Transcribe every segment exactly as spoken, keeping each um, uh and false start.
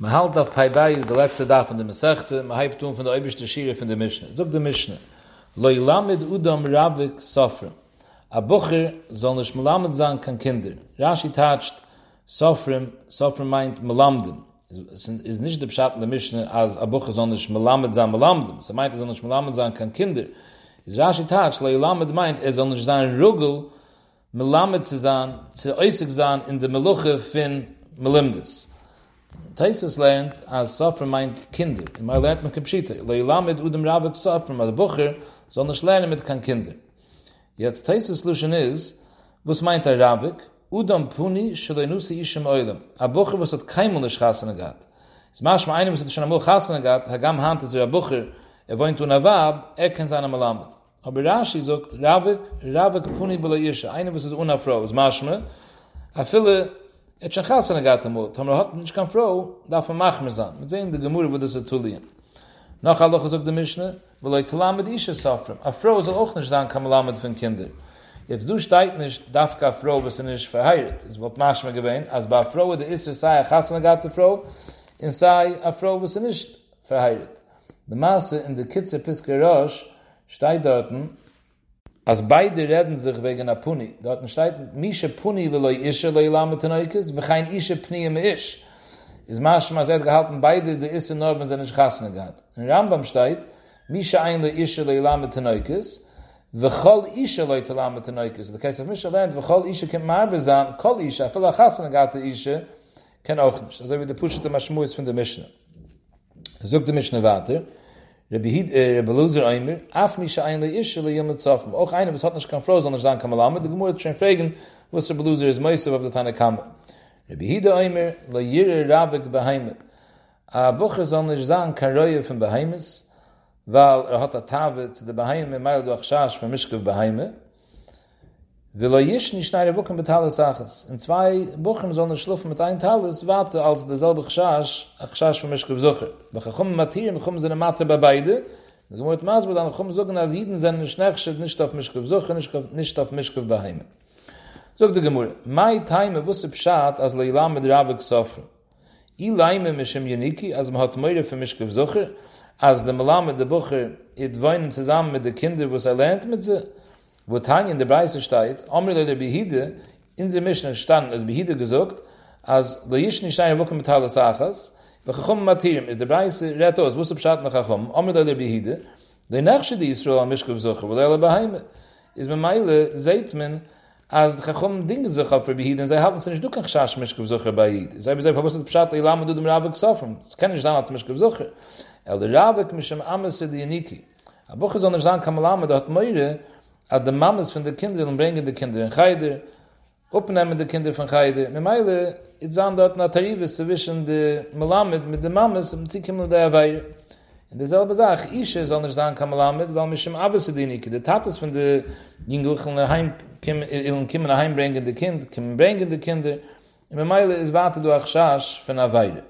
Mahalt auf Paibai ist der letzte Daf von der Mesechte, Mahaibtum von der Oibischte Schire von der Mishnah. Sog der Mishnah, Lo ilamed udam ravik sofrim. A Bucher soll nicht melamed sein, kann Kinder. Rashi tatscht, sofrim, sofrim meint melamdim. Es ist nicht der Pshat der Mishnah, als a Bucher soll nicht melamed sein, melamdim. Es meint, er soll nicht melamed sein, kann Kinder. Es Rashi tatscht, Lo ilamed meint, er soll nicht sein Rugel, melamed zu sein, zu äußig sein, in der Meluche von melimdes. Taisus lernt, als Sofra meint Kinder. In meiner lernt man Kapschita. Leila mit Udem Ravik Sofra, aber der Bucher soll nicht lernen mit kein Kinder. Jetzt Taisus Luschen ist, was meint der Ravik? Udem Puni, Shadainusi Ishem Oilem. A Bucher, was hat kein Mund nicht Chasana gehabt. Es macht mal einem, was hat schon einmal Chasana gehabt, Hagam Hand ist der Bucher, er wohnt un Avab, er kennt seine Malamed. Aber Rashi sagt, Ravik, Ravik Puni Bela Isha. Einem, was ist unafro. Es macht mal, a viele, Et schon Chasana gait amul. Tom rohat nicht kann Frau, darf man machmer sein. Mit sehen die Gemurre, wo das er tulliehen. Noch Allah sagt der Mischne, weil euch Talamed Isha sofrem. A Frau soll auch nicht sein, kann Malamed von Kindern. Jetzt du steigt nicht, darf ka Frau, was er nicht verheirat. Es wird machmer gewähnt, als bei a Frau, der Isra sei a Chasana gait a Frau, in sei a Frau, was er nicht verheirat. Die Masse in der Kitze Piske Rosh steigt dort, als beide reden sich wegen a Puni. Dort steht, Misha Puni leloi Isha leloi lamet anoikes, vechein Isha Pniem Ish. Is manchmal seit gehalten, beide der Isse Norben sind nicht Chasne gehabt. In Rambam steht, Misha ein leloi Isha leloi lamet anoikes, vechol Isha leloi lamet anoikes. Der Kaiser Misha lernt, vechol Isha kann marbe sein, kol Isha, a fila Chasne gehabt der Isha, kann auch nicht. Also wie der Pushete Maschmuis von der Mishnah. Versucht der Mishnah weiter. Rabbi Hid, äh, Rabbi Loser Eimer, af misha ein le ische le yom tzafim. Auch einer, was hat nicht kann Frau, sondern sagen kann man lamed. Die Gemurre hat schon fragen, was Rabbi Loser ist meistens auf der Tanakama. Rabbi Hid Eimer, le yire rabik beheimet. A Bucher soll nicht sagen, kann Reue von Beheimes, weil er hat a Tave zu der Beheime, meil du achschasch von Mischkev Beheime. Will er jisch nicht neire Buchen betale Saches. In zwei Buchen soll nicht schlufen mit ein Talis, warte als derselbe Chshash, a Chshash von Mischke Besucher. Bei Chachum Matir, Chachum sind eine Mater bei beide. Der Gemurret Masber sagt, Chachum sogen, als Jiden sind nicht nachschelt, nicht auf Mischke Besucher, nicht auf Mischke Beheime. Sogt der Gemurret, Mai Taime wusse Pshat, als Leila mit Ravik Sofren. I Laime Mishem Yeniki, als man hat Meure für Mischke Besucher, als der Melame der Bucher, it weinen zusammen mit den Kindern, was er lernt mit sie, wo Tanja in der Breise steht, Amr le der Behide, in der Mischner stand, als Behide gesagt, als le yish nicht eine Woche mit Halas Achas, ve Chachum Matirim, ist der Breise, rät aus, wusste Pshat nach Chachum, Amr le der Behide, le nachsche die Yisrael am Mischke besuche, wo le le Beheime, ist mit Meile, seht man, als Chachum Dinge sich auf der Behide, und sie halten sich nicht, du kann Chshash Mischke besuche bei Yid. Sie haben gesagt, wusste Pshat, le lama du dem Ravik Sofram, das kann ich dann als Mischke besuche. El der Ravik, mishem Amase de Yaniki. A Buche soll nicht sagen, Kamalama, da hat Meure, at de mamas von de kinder und bringen de kinder in Geider, opnehmen de kinder von Geider. Mit meile, it zan dort na Tarives zwischen de Melamed mit de mamas und zikim da weil. In derselbe Sache, Ische soll nicht sagen, kann Melamed, weil mich im Abbasidinike, de Tates von de Jingulchen daheim, in Kimmen daheim bringen de Kind, Kimmen bringen de Kinder. Mit meile ist warte durch Schasch von a Weide.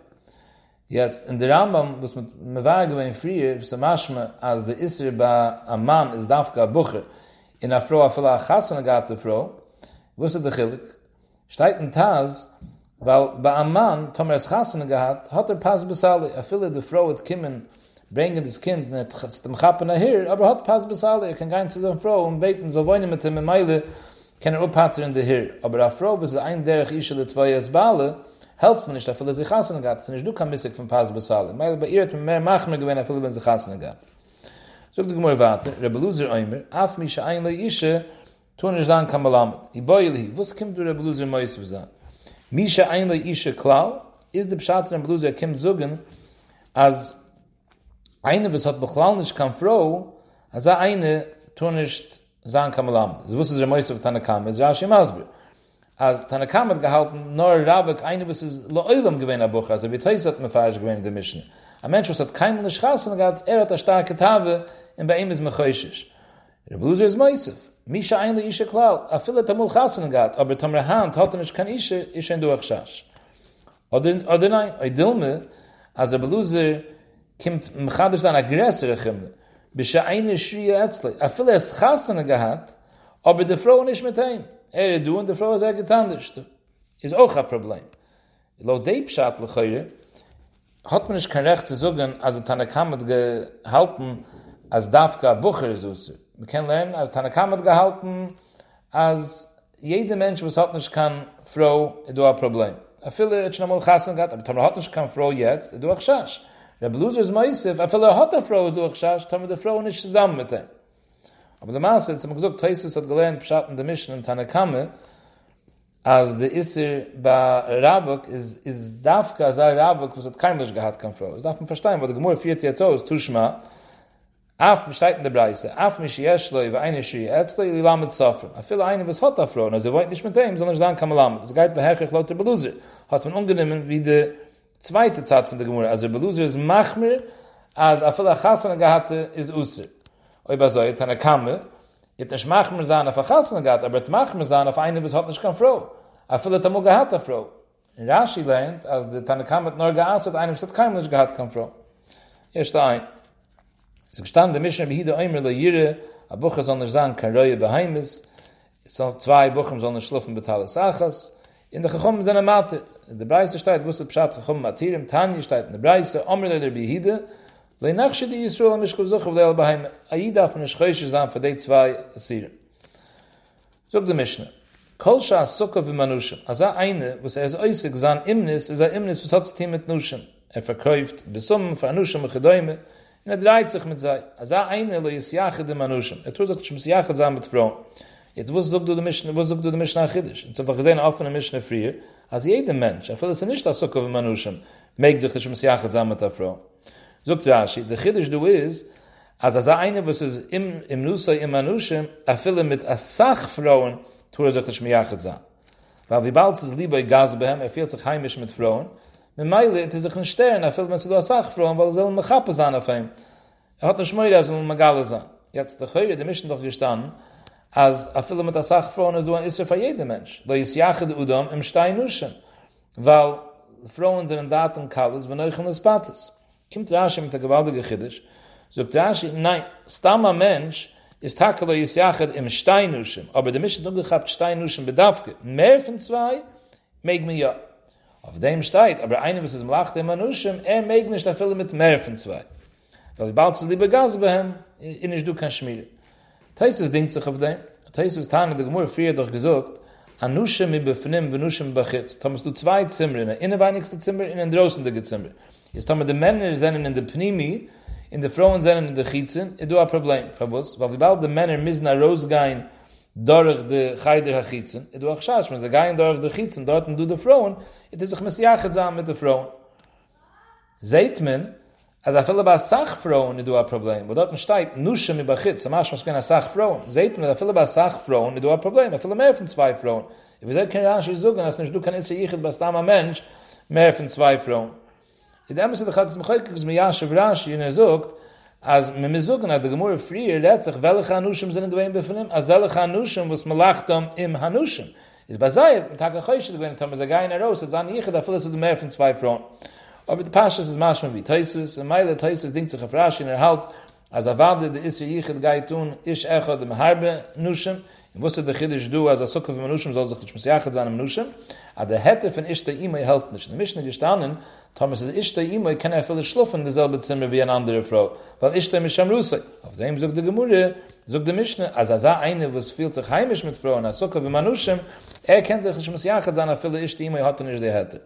Jetzt, in der Rambam, was mit me war gewesen früher, so maschme, als de Isser ba a Mann ist dafka Bucher, in a Frau, a Frau, a Chasana gait a Frau, wusset de Chilik, steigt in Taz, weil bei einem Mann, Tomer es Chasana gait, hat er Paz Besali, a viele de Frau hat kommen, bringen das Kind, net dem Chappen her, aber hat Paz Besali, er kann gehen zu der Frau und beten, so wohnen mit dem Meile, kann er uphater in der Hir. Aber a Frau, was ein derich Ische, de Zwei es Bale, helft man nicht, a viele sich Chasana gait, denn ich du kann missig von Paz Besali. Meile bei ihr hat man mehr Machmer gewinnt, a viele wenn sich Chasana gait. So die Gemurre warte, Rebbe Loser Eimer, af misha ein le ische, tun ich sagen kann Melamed. I boili, was kommt du Rebbe Loser Moisef sein? Misha ein le ische klau, ist der Pshat Rebbe Loser, er kommt sogen, als eine, was hat Bechlau nicht kann Frau, als er eine, tun ich sagen kann Melamed. Das wusste der Moisef Tanakam, es Rashi Masber. Als Tanakam hat gehalten, nur Rabak, eine, was ist le Eulam gewähne a Buch, also wie Teis hat man falsch gewähne der Mischne. A Mensch, was hat keinem nicht Chasana gait, er hat a starke Tave, und bei ihm ist mechoishisch. Rebbe Loser ist Moisef. Misha ein le ische klau. A viele Tamul Chasana gait, aber Tamra Hand hat er nicht kein Ische, ische ein Durchschasch. Oder nein, oi Dilme, als Rebbe Loser kommt mechadisch an aggressere Chimle. Bisha eine Schrie Ätzle. A viele ist Chasana gait, aber die Frau nicht mit ihm. Er ist du und die Frau ist er getandisch. Ist auch ein Problem. Laut Deib Schattle Chöre, hat man nicht kein Recht zu sagen, als Tana Kama hat gehalten, als Davka Bucher ist Usser. Wir können lernen, als Tana Kama hat gehalten, als jeder Mensch, was hat nicht kann, Frau, du hat ein Problem. A viele hat schon einmal Chassan gehabt, aber Tana hat nicht kann, Frau jetzt, du hat Schasch. Der Beluser ist Moisef, a viele hat eine Frau, du hat Schasch, Tana hat die Frau nicht zusammen mit ihm. Aber der Maße, jetzt haben wir gesagt, Jesus hat gelernt, Pshat in der Mischung in Tana Kama, as the Isser bei Rabuk is is Davka as a Rabuk was hat kein Mensch gehabt kann Frau. Das darf man verstehen, weil der Gemur viert jetzt aus Tushma auf besteiten der Preise auf mich Yeshloi bei eine Schie Exloi Lamed Safran. A viele eine was hat da Frau, also wollte nicht mit dem, sondern sagen kann Lamed. Das geht bei Herrgott lauter Beluser. Hat man ungenommen wie der zweite Zeit von der Gemur, also Beluser ist Machmir as a viele Hasan gehabt ist Usser. Aber so jetzt eine Kamme. Jetzt nicht machen wir sein auf eine Chassene gehabt, aber jetzt machen wir sein auf eine, was hat nicht keine Frau. Aber viele haben auch gehabt eine Frau. In Rashi lernt, als die Tana Kama hat nur geasset, einem hat kein Mensch gehabt keine Frau. Hier ist ein. Es ist gestanden, der Mischner behide Eimer der Jere, a Bucher soll nicht sein, kein Reue Beheimes, zwei Bucher sollen nicht schlufen, betales Achas. In der Chachum sind eine Mater. In der Breise steht, wusste Pshat Chachum Matirem, Tanja steht in der Breise, Omer der Behide, le nachsch die Israel am Mishkuzuch auf der Beheim aida von Schreische sagen für die zwei Sire. Zog der Mischner. Kolsha Sukkah von Manuschen. Also eine, was er ist äußig sein Imnis, ist ein Imnis, was hat das Team mit Nuschen. Er verkauft Besummen von Nuschen mit Gedäume und er dreht sich mit sei. Also eine, lo Yisyache de Manuschen. Er tut sich zum Yisyache sein mit Frauen. Jetzt wusste du der Mischner, wusste du der Mischner Chiddisch. Jetzt hat er gesehen, auch von der Mischner früher, als jeder Mensch, er will es nicht als Sukkah von Manuschen, meegt sich zum Yisyache sein mit der Frau. Sogt Rashi, der Chiddush du is, als er sei eine, was es im im Nusay, im Manushim, a viele mit Asach-Frauen, tu er sich nicht mehr jachet sein. Weil wie bald es lieber Gazbehem, er fühlt sich heimisch mit Frauen, mit Meile, er sich ein Stern, er fühlt man zu Asach-Frauen, weil er soll ein Chappe sein auf ihm. Er hat ein Schmöre, er soll ein Magale sein. Jetzt, der Chöre, der Mischen doch gestanden, als a viele mit Asach-Frauen, als du ein Isser für jeden Mensch. Da ist jachet Udom im Stein-Nuschen. Weil Frauen sind in Daten Kalles, wenn euch in das Pattes. Kimt Rashi mit der gewaltige Chiddush, sagt Rashi, nein, stammer Mensch ist Hakelo Yisjachet im Steinuschen, aber der Mishnah gehabt Steinuschen bedafke, mehr von zwei, meeg mir ja. Auf dem steht, aber einer, was es im Lachte im Anuschen, er meeg nicht dafür mit mehr von zwei. Weil die Balze lieber Gaze bei ihm, in ich du kann schmieren. Teisus dient sich auf dem, Teisus Tane, der Gemur früher doch gesagt, Anuschen mi befnim, Venuschen bachitz. Thomas, du zwei Zimmer, in der innenweinigste Zimmer, in der drossende Zimmer. Jetzt haben wir die Männer sind in der Pnimi, in der Frauen sind in der Chitzen, ist du ein Problem, Fabus, weil wie bald die Männer müssen nach Rose gehen durch die Chaider der Chitzen, ist du auch Schasch, wenn sie gehen durch die Chitzen, dort und du die Frauen, ist es sich messiachet sein mit den Frauen. Seht man, als er viele bei Sachfrauen ist du ein Problem, wo dort steigt, Nusche mit Bachitz, am Arsch, was keine Sachfrauen. Seht man, als er viele bei Sachfrauen ist du ein Problem, er viele mehr von zwei Frauen. Wir sollten keine Ahnung sagen, dass nicht du kann ist, ich bin ein Mensch, mehr von zwei Frauen. In dem ist der Chatz Mechaik, was mir Yashav Rashi in er sagt, als wir mir sagen, dass der Gemur früher lehrt sich, welche Hanushim sind in der Wein befinden, als welche Hanushim, was wir lachten im Hanushim. Ist bei Zayat, mit Haka Chöyshe, der Gewinn, dass wir sagen, dass er raus, dass er nicht, dass er mehr von zwei Frauen. Aber der Pashas ist manchmal wie Teisus, in Meile Teisus denkt sich auf Rashi, in er halt, als er wade, der Isser Yichid Gaitun, Ish Echad im Harbe Nushim, und wusste der Chiddush du, als er Sukkah von Manushim, soll sich nicht Messiachet sein im Nushim, aber der Hette von Ish Ta'imai helft nicht. In der Mischne gestanden, Thomas ist Ish Ta'imai, kann er vielleicht schlufen in derselbe Zimmer wie eine andere Frau, weil Ish Ta'imai Shamrusai. Auf dem sagt der Gemurre, sagt der Mischne, als er sah eine, was fühlt sich heimisch mit Frauen, als Sukkah von Manushim, er kennt sich nicht Messiachet sein, aber viele Ish Ta'imai hat er nicht die Hette.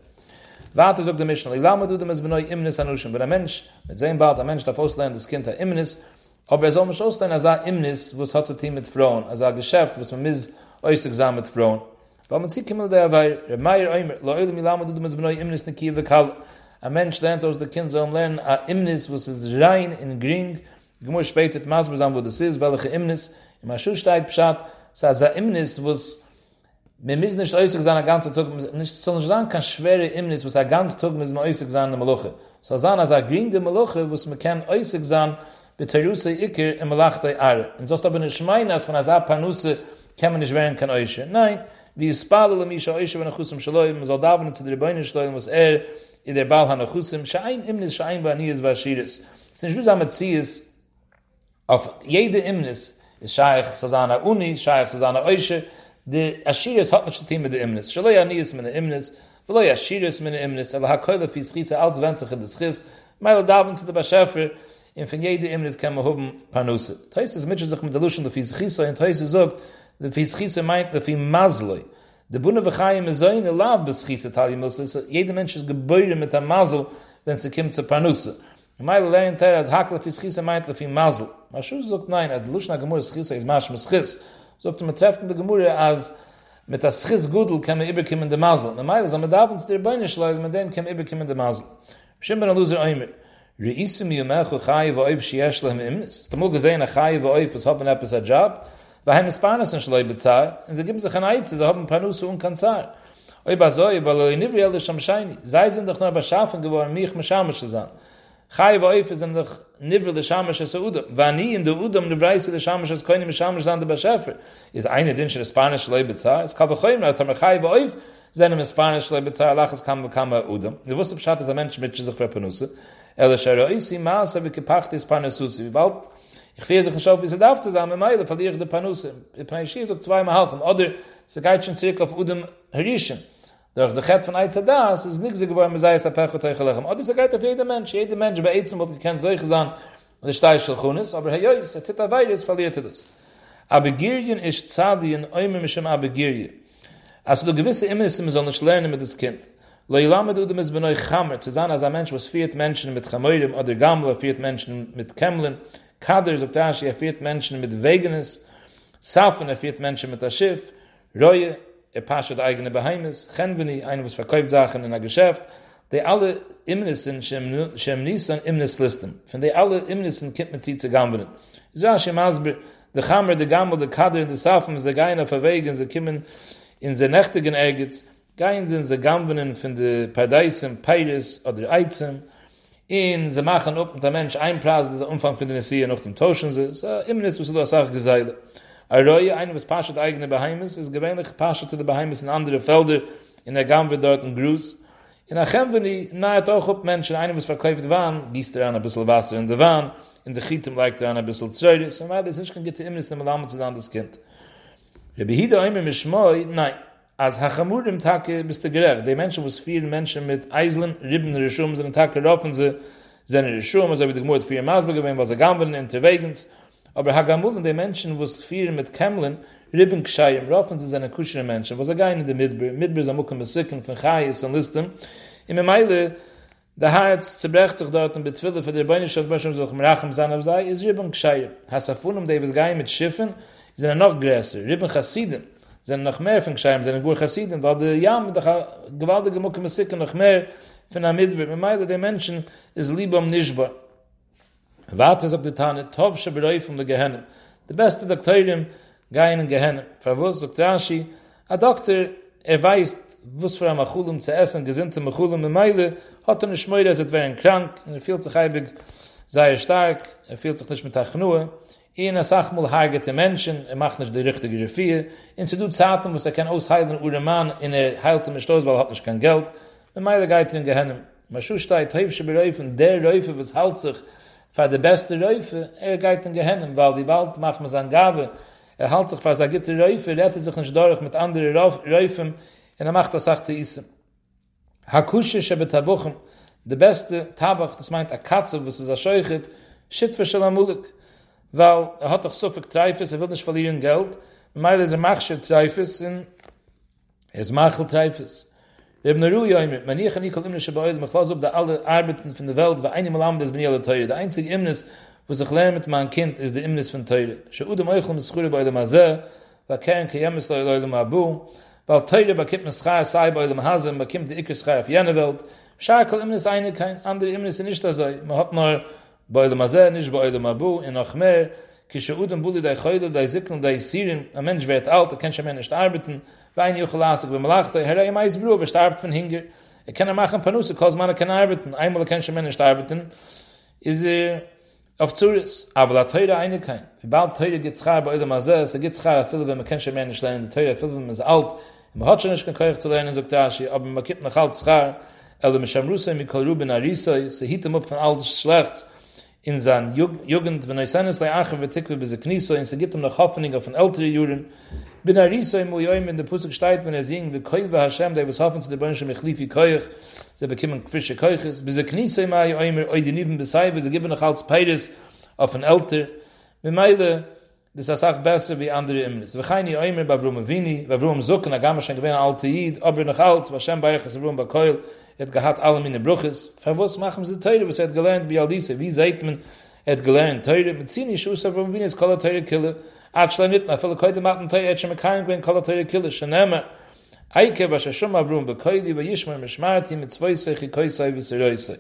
Warte, sagt der Mischne, ich lade du dem es benoi Imnis Hanushim, wenn ein Mensch, mit seinem Bart, ein Mensch darf ausleihen, das Kind hat Imnis, aber er soll mich ausleihen, als er Imnis, was hat zu tun mit Frauen, als er Geschäft, was man misst, äußig sah mit Frauen. Weil man zieht immer der, weil Reb Meir Omer, lo oilem ilama du dumas benoi Imnis ne Kiewe Kalle. Ein Mensch lernt aus der Kind, soll lernen, a Imnis, was ist rein in Gring, gemur später mit Masber sagen, wo das ist, welche Imnis, im Aschuh steigt Pschat, es ist ein Imnis, was wir müssen nicht äußig sein, ein ganzer Tag, nicht so nicht sagen, kein schwere Imnis, was ein ganzer Tag müssen wir äußig sein in der Meluche. So sagen, als ein Gring der Meluche, was wir können äußig sein, Beterusse Iker im Lachtei Ar. Und so ist aber nicht mein, als von Azar Panusse kann man nicht werden, kann Oishe. Nein, wie es Padel am Isha Oishe, wenn er Chusum Shaloi, man soll da, wenn er zu der Beine schleuen, was er in der Baal Hana Chusum, schein Imnis, schein Banias, Vashiris. Es ist nicht nur so, dass sie es auf jede Imnis ist Scheich Sazana Uni, Scheich Sazana Oishe, die Ashiris hat nicht zu tun mit der Imnis. Shaloi Anias mit der Imnis, V'lo yashiris min imnis ala hakol lefi schisa al zventzach in the schis ma'al davin to the bashefer in fin yede imnis kem mehubim parnose. Taisus mitzvach mit delusion lefi schisa and Taisus zogt lefi schisa meint lefi mazloi. The buna v'chayim ezoyin elav b'schisa tali milsa. So jede mensch is geboren mit a mazel when se kim to parnose. Ma'al lerin tera as hak lefi schisa meint lefi mazel. Mashur zogt nein as delusion ha gemur schisa is mash mischis. Zogt im betreffend de gemur as mit das schiss gudel kann man überkommen in der Masel. Na meile, am Abend der Beine schlagen, mit dem kann man überkommen in der Masel. Schimmer an Loser Eimer. Reisem yumechu chai wa oif shiesh lehem imnis. Ist amul gesehen, a chai wa oif, es hoppen eppes a job, wa heim es panas an schloi bezahar, und sie geben sich an Eiz, sie hoppen panusu und kanzar. Oi bazoi, wa loi nivri el isham shaini. Sei sind doch nur beschaffen geworden, mich mishamische sein. Chai wa oif, sind doch nivri lishamische sa udam. Wa ni in der udam nivreise lishamische sa koine mishamische sa an der Bashefer. Is eine dinsche der Spanisch leu bezahlt. Es kann bechoim, na tamer chai wa oif, seinem in Spanisch leu bezahlt, lachas kam bekam a udam. Du wusste Bescheid, dass ein Mensch mit sich verpanusse. Ele shara oisi maas habe gepachte Spanissusse. Wie bald, ich fehe sich nicht auf, wie sie darf zusammen, meile verliere ich die Panusse. Ich bin ich hier so zweimal halten. Oder sie geht schon zurück auf udam herischen. Durch die Chet von Eizadas ist nichts geworden, mit sei es Apechot Eichelachem. Oder es geht auf jeden Mensch. Jeder Mensch bei Eizem wird gekannt, solche sein, und der Steich Schelchunis. Aber hey, es hat Tita Weiris, verliert er das. Abegirien ist Zadien, oime mischem Abegirien. Also du gewisse Immersen, man soll nicht lernen mit das Kind. Leilamed udem ist benoi Chamer, zu sein als ein Mensch, was viert Menschen mit Chamorim, oder Gamla, viert Menschen mit Kemlin, Kader, Zoktashi, er viert Menschen mit Wegenis, Safen, er viert Menschen mit Aschiff, Reue, er pascht eigene Beheimes, Chenveni, einer was verkauft Sachen in ein Geschäft, die alle Imnissen, Schemnissen, Imnislisten, von die alle Imnissen kommt mit sie zu Gambeln. So als ich maßbe, der Chammer, der Gambel, der Kader, der Safen, sie gehen auf der Wege, sie kommen in den nächtigen Ergiz, gehen sie in den Gambeln von den Pardeisen, Peiris oder Eizem, und sie machen ob mit der Mensch ein Preis, der Umfang von den Nessie noch dem Tauschen sie, so Imniss, was du das auch gesagt hast. Arroyo, einer was pascht eigene Beheimes, ist gewöhnlich pascht zu den Beheimes in andere Felder, in der Gambe dort und Gruß. In der Chemveni naht auch auf Menschen, einer was verkauft Wahn, gießt er an ein bisschen Wasser in der Wahn, in der Chitem leikt er an ein bisschen Zreudes, und weil das nicht kann, geht er immer in Malamut zusammen das Kind. Rebbe Hida immer mit Schmoi, nein, als Hachamur im Tage bist du gerecht, die Menschen, was vielen Menschen mit Eiseln, Ribben, Rishum, sind im Tag gelaufen, sie sind Rishum, also wie die Gemurte für ihr Masber gewinnt, was er gammeln, unterwegens. Aber Hagamulden, die Menschen, wo es vieren mit Kemmeln, Ribben G'shayim, raffen sie seine kuschere Menschen, wo sie gehen in die Midbir, Midbir sind Mucken besicken, von Chayis und Listen. In der Meile, der Herz zerbrecht sich dort und betwille für die Beinischaft, was man sich im Rachem sein auf sei, ist Ribben G'shayim. Hasafunum, die was gehen mit Schiffen, sind noch größer. Ribben Chassidim, sind noch mehr von G'shayim, sind nur Chassidim, weil der Jam, der gewaltige Mucken besicken, noch mehr von der Midbir. In der Meile, die Menschen, ist Libam Nishbar. Wartes ob die Tane, Tovsche Bereif um die Gehennem. Die beste Doktorin gehen in Gehennem. Frau Wurz, Doktor Rashi, ein Doktor, er weiß, was für ein Machulum zu essen, gesinnte Machulum in Meile, hat er nicht mehr, als er wäre krank, und er fühlt sich heibig, sei er stark, er fühlt sich nicht mit Achnua, ihn er sagt mal, hargete Menschen, er macht nicht die richtige Refie, und sie tut Zaten, was er kann ausheilen, ur ein Mann, und er heilt ihm nicht aus, weil er hat nicht kein Geld. In Meile geht er in Gehennem. Maschu steht, Tovsche Bereif, und der Reife, was hält sich, für die beste Räufe, er geht in Gehennem, weil die Wald macht man seine Gabe. Er hält sich für seine gute Räufe, er rettet sich nicht durch mit anderen Räufen, und er macht das auch zu essen. Hakushe shebetabuchem, der beste Tabach, das meint eine Katze, was es erscheuchert, shit für Shalamulik, weil er hat doch so viel Treifes, er will nicht verlieren Geld, weil er macht schon Treifes, und er ist Machel Treifes. Wir haben eine Ruhe, wenn ich nicht alle Imnisse bei euch, ich lasse auf die alle Arbeiten von der Welt, weil einmal am Tag bin ich alle Teure. Der einzige Imnis, was ich lerne mit meinem Kind, ist der Imnis von Teure. Schudem euch um die Schule bei dem Hazeh, weil kein Kajemis bei dem Abu, weil Teure bekommt man Schar, sei bei dem Hazeh, bekommt die Iker Schar auf jener Welt. Scharkel Imnis eine, kein andere Imnis nicht da sei. Man hat nur bei dem Hazeh, nicht bei dem Abu, und noch mehr, Kishudem Bulli, der Heudel, der Zikl, der Syrien, ein Mensch wird alt, er kann schon mehr nicht arbeiten, wein ich lasse beim Lachte herre im Eisbruch verstarbt von Hinger er kann er machen Panusse cause man kann arbeiten einmal kann schon man nicht arbeiten ist er auf Zuris aber da teure eine kein bald teure geht's gar bei der Maser es geht's gar viel wenn man kann schon man nicht lernen teure viel wenn man ist alt man hat schon nicht kann zu lernen sagt er aber man gibt noch halt schar alle mishamrusa mit Ruben Arisa ist hit him up von alles schlecht in sein Jugend wenn er seines lei Archiv wird tick bis er kniest und es gibt ihm noch Hoffnung auf ein ältere Juden bin Arisa Muyoim in the Pusik Steit, when er sing, V'koiva Hashem, they was hoffen to the Bonshem Echlifi Koich, they became Kvishe Koiches, B'zeknise Mai Oimer, Oidiniven Besai, B'zegibben Achalz Peiris, of an Elter, B'meile, this asach besser wie andere Imnis. V'chaini Oimer, Bavrum Avini, Bavrum Zucken, Agamashen Geben Al-Teid, Ober Nachalz, Vashem Beiches, Bavrum Bakoil, et gehat alle meine Bruches. Verwus machen sie Teure, was er hat gelernt, wie all diese, wie seht man, er hat gelernt Teure, mit Zini, Schuss, Bavrum Avini, es kolla Teure Kille, Atschlein nicht, na viele Koide machten Teure, et schon kein Gwen, kolla Teure Kille, Shanema, Eike, was er schon Bavrum Bakoili, wa Yishma, Mishmarti, mit zwei Sechi, Koisei, Visser, Reusei.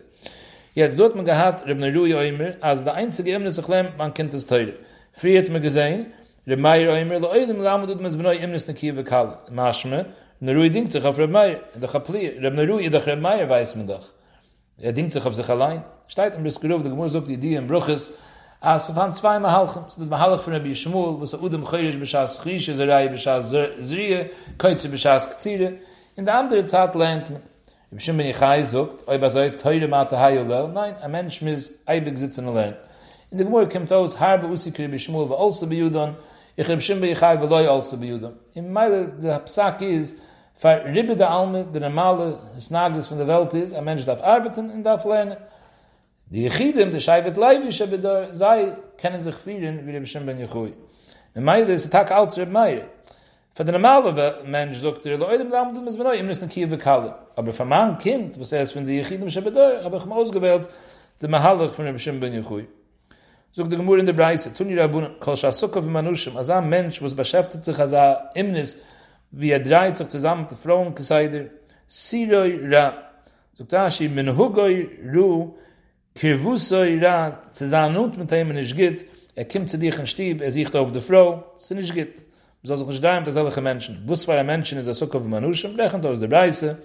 Jetzt dort man gehat, Rebne Rui Oimer, als der einzige Imnis, ich lehm, man kennt es Teure. Früher hat man gesehen, Rebne Meier Oimer, lo Eilem, lamudut, mis benoi Imnis, nekiwe, kalle, Maschme, Nerui dinkt sich auf Reb Meier, der Chapli, Reb Nerui, doch Reb Meier weiß man doch. Er dinkt sich auf sich allein. Steigt im Riskeruf, der Gemur sagt, die Idee im Bruches, als es waren zwei Mahalchen, es ist Mahalch von Rabbi Shmuel, was er Udem Chörisch beschaß Chische, Zerai beschaß Zrie, Koitze beschaß Kzire. In der anderen Zeit lernt man, Reb Shmuel ben Yichai sagt, oi basoi, teure Mate Hayolel, nein, ein Mensch muss eibig sitzen und lernen. In der Gemur kommt aus, Harbe Usik Rabbi Shmuel, wa also bei Judon, ich Reb Shmuel ben Yichai, wa loi also bei Judon. In Meile, der Psak ist, Für Ribbe der Alme, der normale Snagels von der Welt ist, ein Mensch darf arbeiten und darf lernen. Die Echidem, der Scheibe Leibisch, aber der Sei, können sich fühlen, wie Reb Shmuel ben Yichai. Im Mai, der ist der Tag alt, Reb Meier. Für den normalen Mensch sagt er, Leute, warum tut man es mir neu? Ihm ist eine Kiewe Kalle. Aber für mein Kind, was er ist von der Echidem, habe ich mir ausgewählt, der Mahalach von Reb Shmuel ben Yichai. Sogt der Gemur in der Breise, Tuni Rabun, Kol Shasukov im Anushim, als ein Mensch, was beschäftigt sich, als ein Imnis, wie er dreht sich zusammen mit der Frau und gesagt er, Siroi Ra, sagt Rashi, Menhugoi Ru, Kirvusoi Ra, zusammenut mit ihm nicht geht, er kommt zu dich in Stieb, er sieht auf die Frau, es ist nicht geht. Man soll sich nicht drehen mit solchen Menschen. Wusst war ein Mensch, ist er so kaum Manuschen, brechend aus der Breise,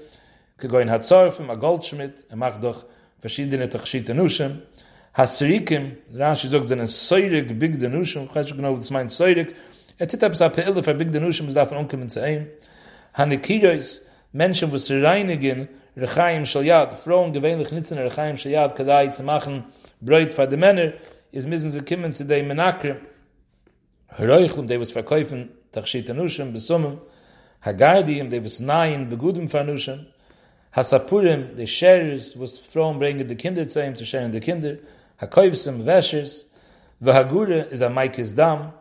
kegoin hat Zorfen, ein Goldschmidt, er macht doch verschiedene Tachschite Nuschen, Hasrikim, Rashi sagt, seine Säure gebigde Nuschen, ich weiß nicht genau, was meint Säure, Er tut etwas ab der Ilde, verbig den Nuschen, bis davon umkommen zu ihm. Hanekirois, Menschen, die sie reinigen, Rechaim Shalyad, Frauen gewöhnlich nützen, Rechaim Shalyad, Kadai zu machen, Bräut für die Männer, jetzt müssen sie kommen zu den Menakre, Reuchlum, die was verkaufen, Tachschita Nuschen, Besummen, Hagardium, die was nahen, Begudem für Nuschen, Hasapurim, die Scherers, was Frauen bringen, die Kinder zu ihm, zu scheren die Kinder, Hakäufsum, Wäschers, Vahagure, ist ein Maikes Damm,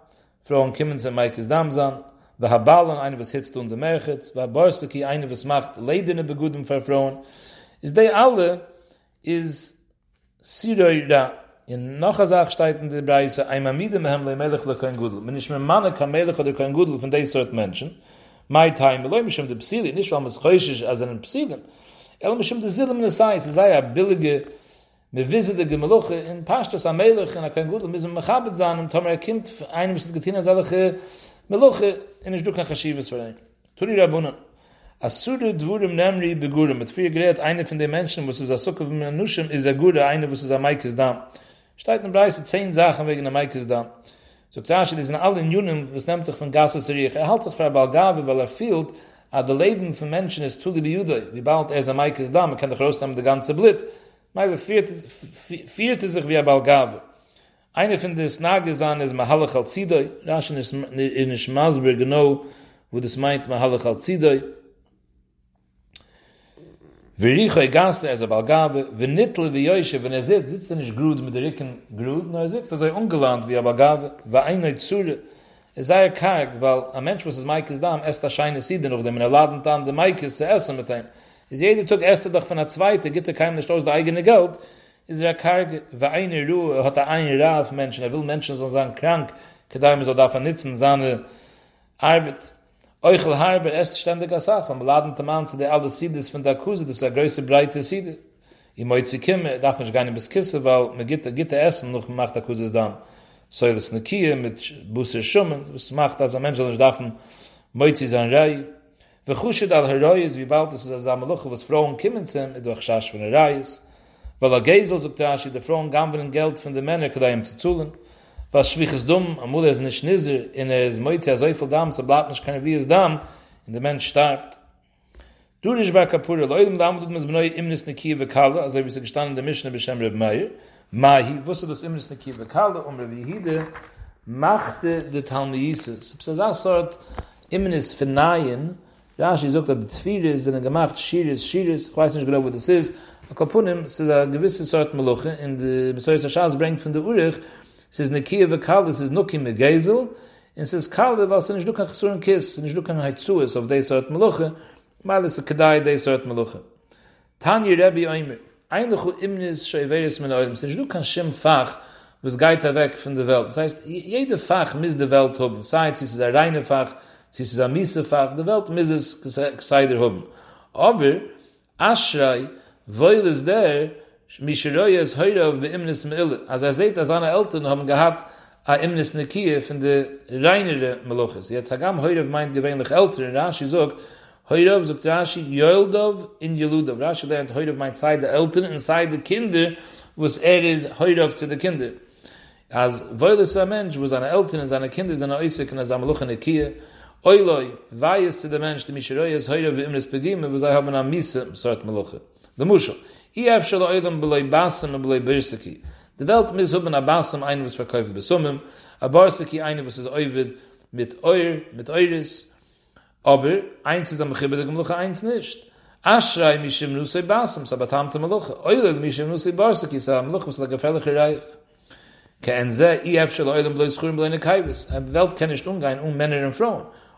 Frauen kommen zu Maikes Damsan, wir haben Ballen, eine was hitzt und der Merchitz, wir haben Borsaki, eine was macht Leidene Begudem für Frauen. Ist die alle, ist Siroi Ra. In noch eine Sache steht in der Breise, ein Mamide mehem lei Melech le kein Gudel. Wenn ich mir Manne kann Melech oder kein Gudel von dieser Sorte Menschen, mein Teim, wir leuchten mich um die Psyle, nicht weil man es chäusch ist als einen Psyle, er leuchten mich um die Sille, wenn es sei, es sei ja billige, me wisse de gemeluche in pastas amelach in a kein gudel misem machabet zan und tamer kimt einem bist getina zalche meluche in es duka khashivs verein tuli rabona asud dwurm namri begur mit vier gerät eine von den menschen muss es asuk von nuschem is a gute eine muss es a maikes da steigt im preis zehn sachen wegen der maikes da so tasche diesen allen jungen was nimmt sich von gasserie er halt sich für balgave weil er fehlt a de leben von menschen is tuli biude wie bald as a maikes da man kann der groß nehmen der ganze blit Meile vierte sich wie ein Balgabe. Eine von den Snagesan ist Mahalach al-Zidoi. Raschen ist in der Schmasber genau, wo das meint Mahalach al-Zidoi. Verichoi Gasse, er ist ein Balgabe. Venitle wie Joishe, wenn er sitzt, sitzt er nicht grud mit der Rücken grud, nur er sitzt, er sei ungelandt wie ein Balgabe. War einoi Zure, er sei karg, weil ein Mensch, was das Maikes da, am erst erscheinen Siden, auf dem er laden dann den Maikes zu essen mit ihm. Is jeder Tag erste Tag von der zweite, gibt er keinem nicht aus der eigene Geld, ist er karg, weil eine Ruhe hat er einen Rauf Menschen, er will Menschen so sein krank, kedaim soll davon nützen, seine Arbeit. Euchel Harber, erst ständig als Sache, am beladenden Mann zu der alle Sides von der Kuse, das ist der größte, breite Side. Ich möchte sie kommen, darf ich gar nicht bis Kissen, weil man gibt er Essen, noch macht der Kuse es dann. So ist es eine Kie, mit Busser Schummen, was macht das, weil Menschen nicht davon, möchte sie sein Reihe. We khushet al heroyes, wie bald es ist am Loch, was Frauen kommen zu ihm, durch Schasch von der Reis. Weil er Geisel sagt, dass die Frauen gammeln Geld von den Männern, die ihm zu zuhlen. Was schwich ist dumm, am Mutter ist nicht nizzer, in er ist moitze, er so viel Damm, so bleibt nicht keine wie es Damm, und der Mensch starbt. Durisch war Kapura, leidem Damm, tut man es benoi, imnis ne Kiewe Kalle, also wie sie gestanden in der Mischne, beschem Reb Meier, Mahi, wusste das imnis ne Kiewe Kalle, um Reb Yehide, machte de Talmiises. Es ist eine Sort, Imnis Finayin, Rashi looked at the Tfiris and the Gemacht, Shiris, Shiris, I don't know what this is. A Kapunim says a gewisse Sort Meluche, in the Mesoyes Hashaz bringt from the Urich, says Nekiya Vekal, this is Nuki Megezel, and says Kal, was in Shdukan Chesurin Kis, in Shdukan Haitzuis of Dei Sort Meluche, Malis Kedai Dei Sort Meluche. Tanya Rebbe Oimer, Einlechu Imnis Shaiveris Men Oilem, in Shdukan Shem Fach, was geht er weg von der Welt. Das heißt, jede Fach muss die Welt haben. Sei es ist ein reiner Fach, sei es ist ein miese Fach, die Welt muss es gescheiter haben. Aber, Aschrei, weil es der, Mischeroi es heure auf Beimnis Me'ille. Also er seht, dass seine Eltern haben gehabt, a Imnis Nekiye von der reinere Meluches. Jetzt Hagam heure meint gewöhnlich Eltern. Rashi sagt, heure auf, sagt Rashi, Yoldov in Yeludov. Rashi lernt heure auf meint, sei der Eltern und sei der Kinder, was er ist heure auf zu den Kindern. As weil es ein Mensch, wo seine Eltern und seine Kinder, seine Äußer, und seine Meluche Nekiye, Oiloi, weiß zu der Mensch, die Mischeroi ist heure, wie immer es begeben, wo sie haben eine Miese, sort Meluche. Der Muschel, I efschel oilem, beloi Bassem, und beloi Birsaki. Die Welt muss haben ein Bassem, eine, was verkauft bei Summem, ein Barsaki, eine, was es oivet, mit Euer, mit Eures, aber eins ist am Chibbe, der Meluche, eins nicht. Aschrei, Mishim, Nusei Bassem, Sabatamte Meluche, Oiloi, Mishim, Nusei Barsaki, Sabatam Meluche, was la gefährliche Reich. Ke'enze, I efschel oilem, beloi Schurim, beloi Nekaivis. Die Welt kann nicht umgehen, um Männer und Frauen.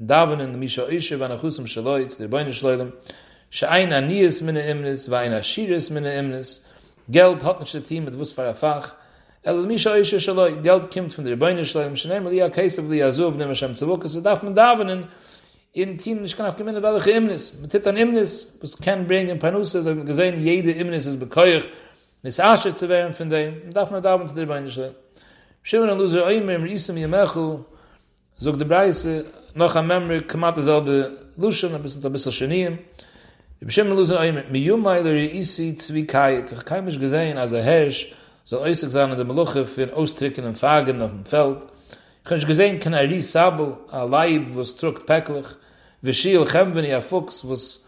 davenen, Mische Oishe, vanachusum Shaloi, zu der Beine Schleulem, Schein anies mine Imnis, wein aschiris mine Imnis, Geld hat nicht das Team mit Wuss Farafach, El Misha Oishe Shaloi, Geld kommt von der Beine Schleim, Schenem Elia Kaisav Lia Zub, Nehme Hashem Zelukas, so darf man davenen, in Team nicht kann auch gewinnen, welche Imnis, mit Titan Imnis, was kann bringen, Panusse, so gesehen, jede Imnis ist bekeuch, nis Asher zu werden von dem, darf man davenen zu der Beine Schleim. Schimmer und Luzer Oimer, im Isem Yemechu, so die Breise, noch am Memre, kamat derselbe Luschen, ein bisschen, ein bisschen Scheniem, B'shem Lusen Oimer, miyumai l'reisi zwiekayet. Ich kann mich gesehen, als er herrscht, soll äußig sein an der Meluche für ein Austricken und Fagen auf dem Feld. Ich kann mich gesehen, kann er riesabel, a Leib, was trugt päcklich, v'schiel chemveni, a Fuchs, was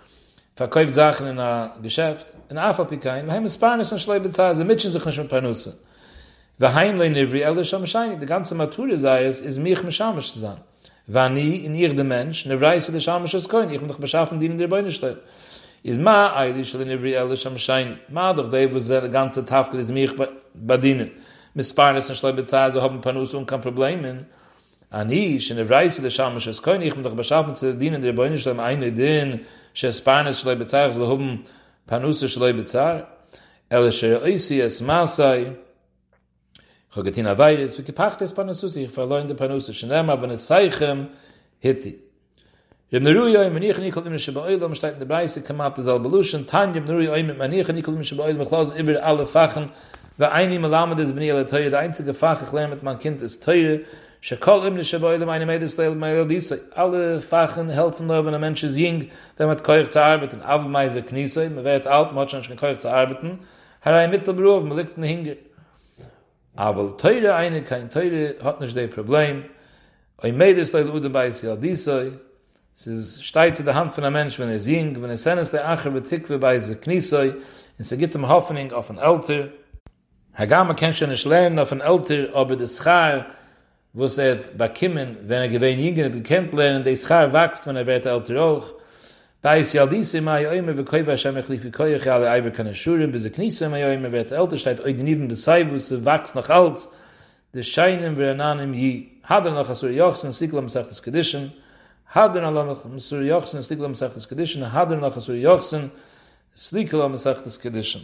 verkauft Sachen in a Geschäft, in a Afapikain, v'heim es Parnes und Schleibetal, sie mitschen sich nicht mit Parnusse. V'heim le'nivri, elder Shamashaynik, die ganze Mature sei es, ist mich Mishamisch zu sein. V'ani, in ihr der Mensch, nevreise der Shamisch ist kein, ich bin doch beschaffen, die in der Beine steht. Is ma eilish le nivri elish am shayni. Ma doch dei, wo sie die ganze Tafke des Mich bedienen. Mis Parnes und Schleu bezahlen, so haben Panus und kein Problem. Ani, she nevreise le Shamisch es koin, ich bin doch beschaffen zu dienen, der Beine schleim eine din, she es Parnes Schleu bezahlen, so haben Panus und Schleu bezahlen. Elish er oisi es maasai, chogatin avayres, wie gepachte es Panus usi, ich verloin de Panus, she nema, ben es seichem, hitti. Wenn der Ruhe im Nich Nikol im Schbail am steht der Preis kamat das Evolution Tan im Ruhe im Nich Nikol im Schbail mit Klaus über alle Fachen und eine Malame des Benel Teil der einzige Fach ich lerne mit mein Kind ist Teil Schakal im Schbail meine Mädel Teil meine diese alle Fachen helfen nur wenn ein Mensch jung wenn man kann zu arbeiten auf meise Kniese man wird alt man kann zu arbeiten hat ein Mittelberuf man liegt hinge aber Teil eine kein Teil hat nicht das Problem ein Mädel Teil oder bei diese Es ist steigt zu der Hand von einem Mensch, wenn er singt, wenn er seines der Acher betikwe bei sich Kniesoi, und sie gibt ihm Hoffnung auf ein Alter. Hagama kann schon nicht lernen auf ein Alter, aber das Schar, wo es er bekommen, wenn er gewähnt Jünger nicht gekannt lernen, das Schar wächst, wenn er wird älter auch. Bei sich all dies immer, ja immer, wie koi, was er mich lief, wie koi, ich alle Eiber kann er schuren, bis er Kniesoi, ja immer, wird älter, steht euch den Iben besei, wo es er wächst noch alt, des Scheinen, wie er nahm ihm je. Hat er noch Asur Jochsen, Siklam sagt das Kedischen, Hadern Allah Masur Yochsen, Sliklam sagt das Kedischen, Hadern Allah Masur Yochsen, Sliklam sagt das Kedischen.